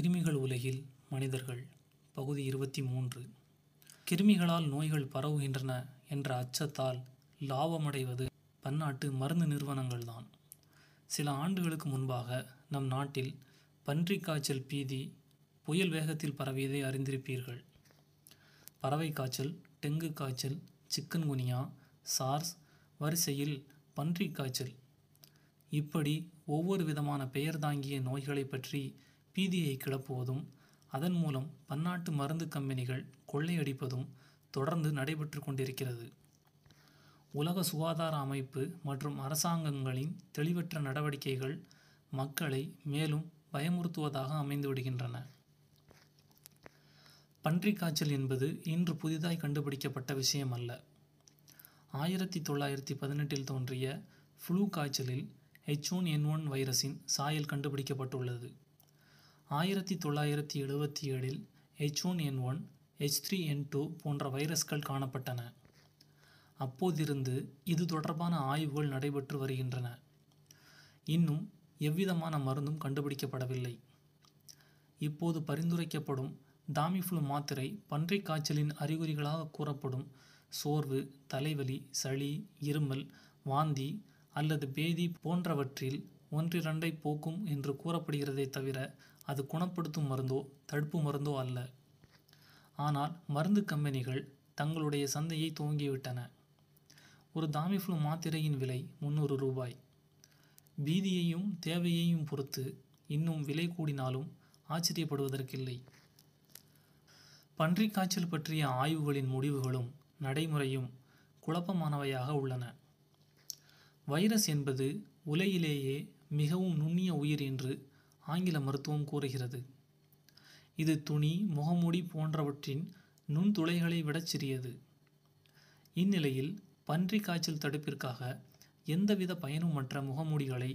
கிருமிகள் உலகில் மனிதர்கள் பகுதி 23. கிருமிகளால் நோய்கள் பரவுகின்றன என்ற அச்சத்தால் லாபமடைவது பன்னாட்டு மருந்து நிறுவனங்கள்தான். சில ஆண்டுகளுக்கு முன்பாக நம் நாட்டில் பன்றிக் காய்ச்சல் பீதி புயல் வேகத்தில் பரவியதை அறிந்திருப்பீர்கள். பறவை காய்ச்சல், டெங்கு காய்ச்சல், சிக்கன்குனியா, சார்ஸ் வரிசையில் பன்றிக் காய்ச்சல், இப்படி ஒவ்வொரு விதமான பெயர் தாங்கிய நோய்களை பற்றி பீதியை கிளப்புவதும் அதன் மூலம் பன்னாட்டு மருந்து கம்பெனிகள் கொள்ளையடிப்பதும் தொடர்ந்து நடைபெற்று கொண்டிருக்கிறது. உலக சுகாதார அமைப்பு மற்றும் அரசாங்கங்களின் தெளிவற்ற நடவடிக்கைகள் மக்களை மேலும் பயமுறுத்துவதாக அமைந்துவிடுகின்றன. பன்றிக் காய்ச்சல் என்பது இன்று புதிதாய் கண்டுபிடிக்கப்பட்ட விஷயம் அல்ல. 1918 தோன்றிய ஃப்ளூ காய்ச்சலில் H1N1 வைரஸின் சாயல் கண்டுபிடிக்கப்பட்டுள்ளது. 1977இல் H1N1H3N2 போன்ற வைரஸ்கள் காணப்பட்டன. அப்போதிருந்து இது தொடர்பான ஆய்வுகள் நடைபெற்று வருகின்றன. இன்னும் எவ்விதமான மருந்தும் கண்டுபிடிக்கப்படவில்லை. இப்போது பரிந்துரைக்கப்படும் டாமிஃப்ளு மாத்திரை பன்றிக் காய்ச்சலின் அறிகுறிகளாக கூறப்படும் சோர்வு, தலைவலி, சளி, இருமல், வாந்தி அல்லது பேதி போன்றவற்றில் ஒன்றிரண்டை போக்கும் என்று கூறப்படுகிறதே தவிர அது குணப்படுத்தும் மருந்தோ தடுப்பு மருந்தோ அல்ல. ஆனால் மருந்து கம்பெனிகள் தங்களுடைய சந்தையை துவங்கிவிட்டன. ஒரு டாமிஃப்ளு மாத்திரையின் விலை ₹300. பீதியையும் தேவையையும் பொறுத்து இன்னும் விலை கூடினாலும் ஆச்சரியப்படுவதற்கில்லை. பன்றிக் காய்ச்சல் பற்றிய ஆய்வுகளின் முடிவுகளும் நடைமுறையும் குழப்பமானவையாக உள்ளன. வைரஸ் என்பது உலகிலேயே மிகவும் நுண்ணிய உயிர் என்று ஆங்கில மருத்துவம் கூறுகிறது. இது துணி, முகமூடி போன்றவற்றின் நுண்துளைகளை விட சிறியது. இந்நிலையில் பன்றிக் காய்ச்சல் தடுப்பிற்காக எந்தவித பயனுமற்ற முகமூடிகளை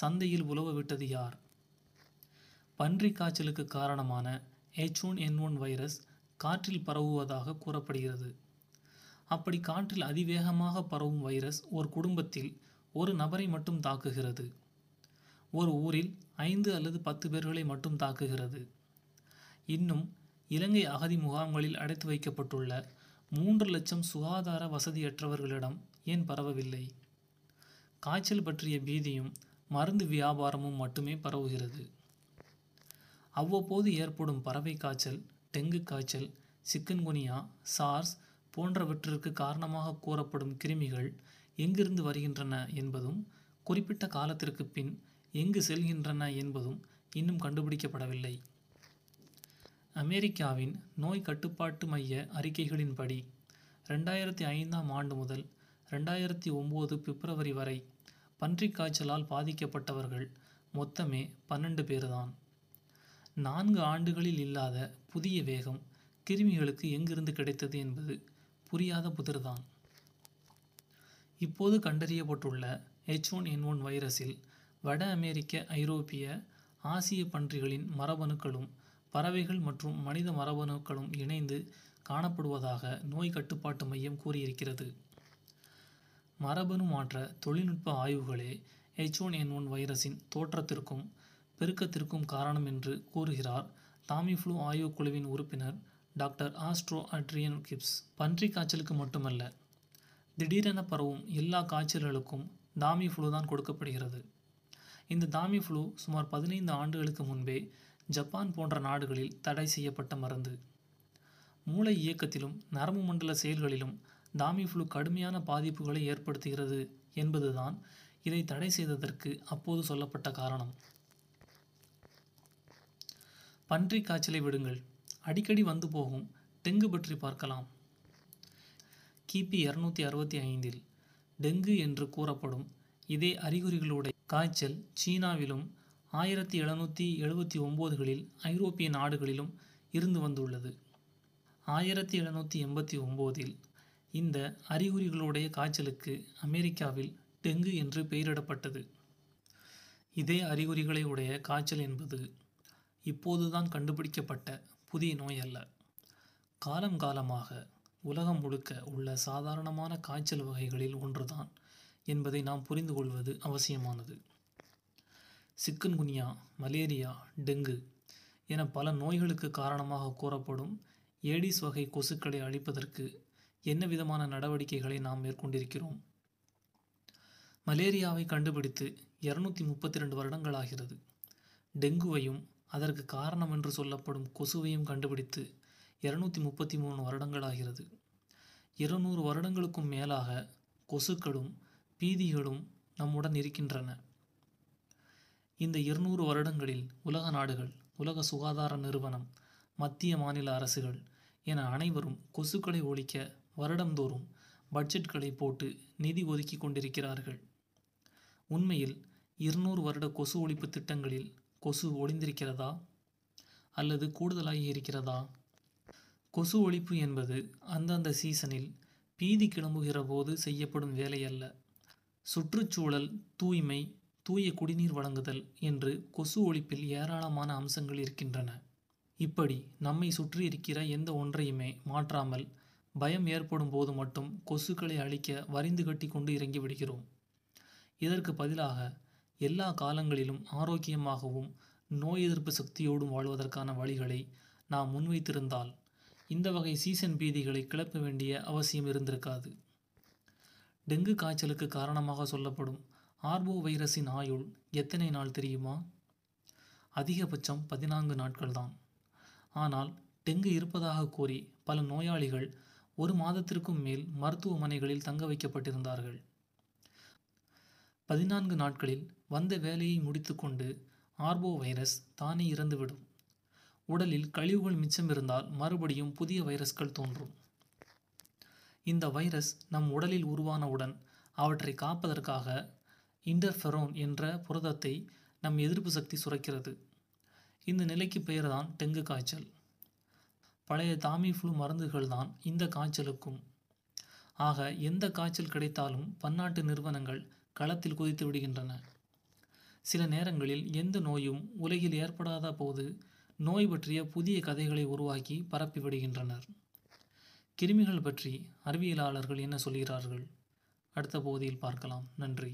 சந்தையில் உலவ விட்டது யார்? பன்றிக் காய்ச்சலுக்கு காரணமான H1N1 வைரஸ் காற்றில் பரவுவதாக கூறப்படுகிறது. அப்படி காற்றில் அதிவேகமாக பரவும் வைரஸ் ஒரு குடும்பத்தில் ஒரு நபரை மட்டும் தாக்குகிறது. ஒரு ஊரில் 5 அல்லது 10 பேர்களை மட்டும் தாக்குகிறது. இன்னும் இலங்கை அகதி முகாம்களில் அடைத்து வைக்கப்பட்டுள்ள 3 லட்சம் சுகாதார வசதியற்றவர்களிடம் ஏன் பரவவில்லை? காய்ச்சல் பற்றிய பீதியும் மருந்து வியாபாரமும் மட்டுமே பரவுகிறது. அவ்வப்போது ஏற்படும் பறவை காய்ச்சல், டெங்கு காய்ச்சல், சிக்கன்குனியா, சார்ஸ் போன்றவற்றிற்கு காரணமாக கூறப்படும் கிருமிகள் எங்கிருந்து வருகின்றன என்பதும் குறிப்பிட்ட காலத்திற்கு பின் எங்கு செல்கின்றன என்பதும் இன்னும் கண்டுபிடிக்கப்படவில்லை. அமெரிக்காவின் நோய் கட்டுப்பாட்டு மைய அறிக்கைகளின்படி 2005ஆம் ஆண்டு முதல் 2009 பிப்ரவரி வரை பன்றிக் காய்ச்சலால் பாதிக்கப்பட்டவர்கள் மொத்தமே 12 பேர்தான். 4 ஆண்டுகளில் இல்லாத புதிய வேகம் கிருமிகளுக்கு எங்கிருந்து கிடைத்தது என்பது புரியாத புதிர்தான். இப்போது கண்டறியப்பட்டுள்ள H1N1 வைரஸில் வட அமெரிக்க, ஐரோப்பிய, ஆசிய பன்றிகளின் மரபணுக்களும் பறவைகள் மற்றும் மனித மரபணுக்களும் இணைந்து காணப்படுவதாக நோய் கட்டுப்பாட்டு மையம் கூறியிருக்கிறது. மரபணு மாற்ற தொழில்நுட்ப ஆய்வுகளே H1N1 வைரஸின் தோற்றத்திற்கும் பெருக்கத்திற்கும் காரணம் என்று கூறுகிறார் டாமிஃப்ளூ ஆய்வுக்குழுவின் உறுப்பினர் டாக்டர் ஆஸ்ட்ரோ அட்ரியன் கிப்ஸ். பன்றிக் காய்ச்சலுக்கு மட்டுமல்ல, திடீரென பரவும் எல்லா காய்ச்சல்களுக்கும் டாமிஃப்ளூ தான் கொடுக்கப்படுகிறது. இந்த டாமிஃப்ளூ சுமார் 15 ஆண்டுகளுக்கு முன்பே ஜப்பான் போன்ற நாடுகளில் தடை செய்யப்பட்ட மருந்து. மூளை இயக்கத்திலும் நரம்பு மண்டல செயல்களிலும் டாமிஃப்ளூ கடுமையான பாதிப்புகளை ஏற்படுத்துகிறது என்பதுதான் இதை தடை செய்ததற்கு அப்போது சொல்லப்பட்ட காரணம். பன்றிக் காய்ச்சலை விடுங்கள், அடிக்கடி வந்து போகும் டெங்கு பற்றி பார்க்கலாம். கிபி 265இல் டெங்கு என்று கூறப்படும் இதே அறிகுறிகளுடைய காய்ச்சல் சீனாவிலும் 1779களில் ஐரோப்பிய நாடுகளிலும் இருந்து வந்துள்ளது. 1789இல் இந்த அறிகுறிகளுடைய காய்ச்சலுக்கு அமெரிக்காவில் டெங்கு என்று பெயரிடப்பட்டது. இதே அறிகுறிகளை உடைய காய்ச்சல் என்பது இப்போதுதான் கண்டுபிடிக்கப்பட்ட புதிய நோய் அல்ல. காலம் காலமாக உலகம் முழுக்க உள்ள சாதாரணமான காய்ச்சல் வகைகளில் ஒன்றுதான் என்பதை நாம் புரிந்து கொள்வது அவசியமானது. சிக்கன்குனியா, மலேரியா, டெங்கு என பல நோய்களுக்கு காரணமாக கூறப்படும் ஏடிஸ் வகை கொசுக்களை அழிப்பதற்கு என்ன விதமான நடவடிக்கைகளை நாம் மேற்கொண்டிருக்கிறோம்? மலேரியாவை கண்டுபிடித்து 232 வருடங்களாகிறது. டெங்குவையும் அதற்கு காரணம் என்று சொல்லப்படும் கொசுவையும் கண்டுபிடித்து 233 வருடங்களாகிறது. 200 வருடங்களுக்கும் மேலாக கொசுக்களும் பீதிகளும் நம்முடன் இருக்கின்றன. இந்த 200 வருடங்களில் உலக நாடுகள், உலக சுகாதார நிறுவனம், மத்திய மாநில அரசுகள் என அனைவரும் கொசுக்களை ஒழிக்க வருடந்தோறும் பட்ஜெட்களை போட்டு நிதி ஒதுக்கி கொண்டிருக்கிறார்கள். உண்மையில் 200 வருட கொசு ஒழிப்பு திட்டங்களில் கொசு ஒழிந்திருக்கிறதா அல்லது கூடுதலாகி இருக்கிறதா? கொசு ஒழிப்பு என்பது அந்தந்த சீசனில் பீதி கிளம்புகிற போது செய்யப்படும் வேலையல்ல. சுற்றுச்சூழல் தூய்மை, தூய குடிநீர் வழங்குதல் என்று கொசு ஒழிப்பில் ஏராளமான அம்சங்கள் இருக்கின்றன. இப்படி நம்மை சுற்றி இருக்கிற எந்த ஒன்றையுமே மாற்றாமல் பயம் ஏற்படும் போது மட்டும் கொசுக்களை அழிக்க வரிந்து கட்டி கொண்டு இறங்கிவிடுகிறோம். இதற்கு பதிலாக எல்லா காலங்களிலும் ஆரோக்கியமாகவும் நோய் எதிர்ப்பு சக்தியோடும் வாழ்வதற்கான வழிகளை நாம் முன்வைத்திருந்தால் இந்த வகை சீசன் பீதிகளை கிளப்ப வேண்டிய அவசியம் இருந்திருக்காது. டெங்கு காய்ச்சலுக்கு காரணமாக சொல்லப்படும் ஆர்போ வைரஸின் ஆயுள் எத்தனை நாள் தெரியுமா? அதிகபட்சம் 14 நாட்கள் தான். ஆனால் டெங்கு இருப்பதாக கூறி பல நோயாளிகள் 1 மாதத்திற்கும் மேல் மருத்துவமனைகளில் தங்க வைக்கப்பட்டிருந்தார்கள். 14 நாட்களில் வந்த வேலையை முடித்துக்கொண்டு ஆர்போ வைரஸ் தானே இறந்துவிடும். உடலில் கழிவுகள் மிச்சம் இருந்தால் மறுபடியும் புதிய வைரஸ்கள் தோன்றும். இந்த வைரஸ் நம் உடலில் உருவானவுடன் அவற்றை காப்பதற்காக இன்டர்ஃபெரோன் என்ற புரதத்தை நம் எதிர்ப்பு சக்தி சுரக்கிறது. இந்த நிலைக்கு பெயர்தான் டெங்கு காய்ச்சல். பழைய தாமிஃப்ளூ மருந்துகள் தான் இந்த காய்ச்சலுக்கும். ஆக எந்த காய்ச்சல் கிடைத்தாலும் பன்னாட்டு நிறுவனங்கள் களத்தில் குதித்து விடுகின்றன. சில நேரங்களில் எந்த நோயும் உலகில் ஏற்படாத போது நோய் பற்றிய புதிய கதைகளை உருவாக்கி பரப்பிவிடுகின்றனர். கிருமிகள் பற்றி அறிவியலாளர்கள் என்ன சொல்கிறார்கள்? அடுத்த பகுதியில் பார்க்கலாம். நன்றி.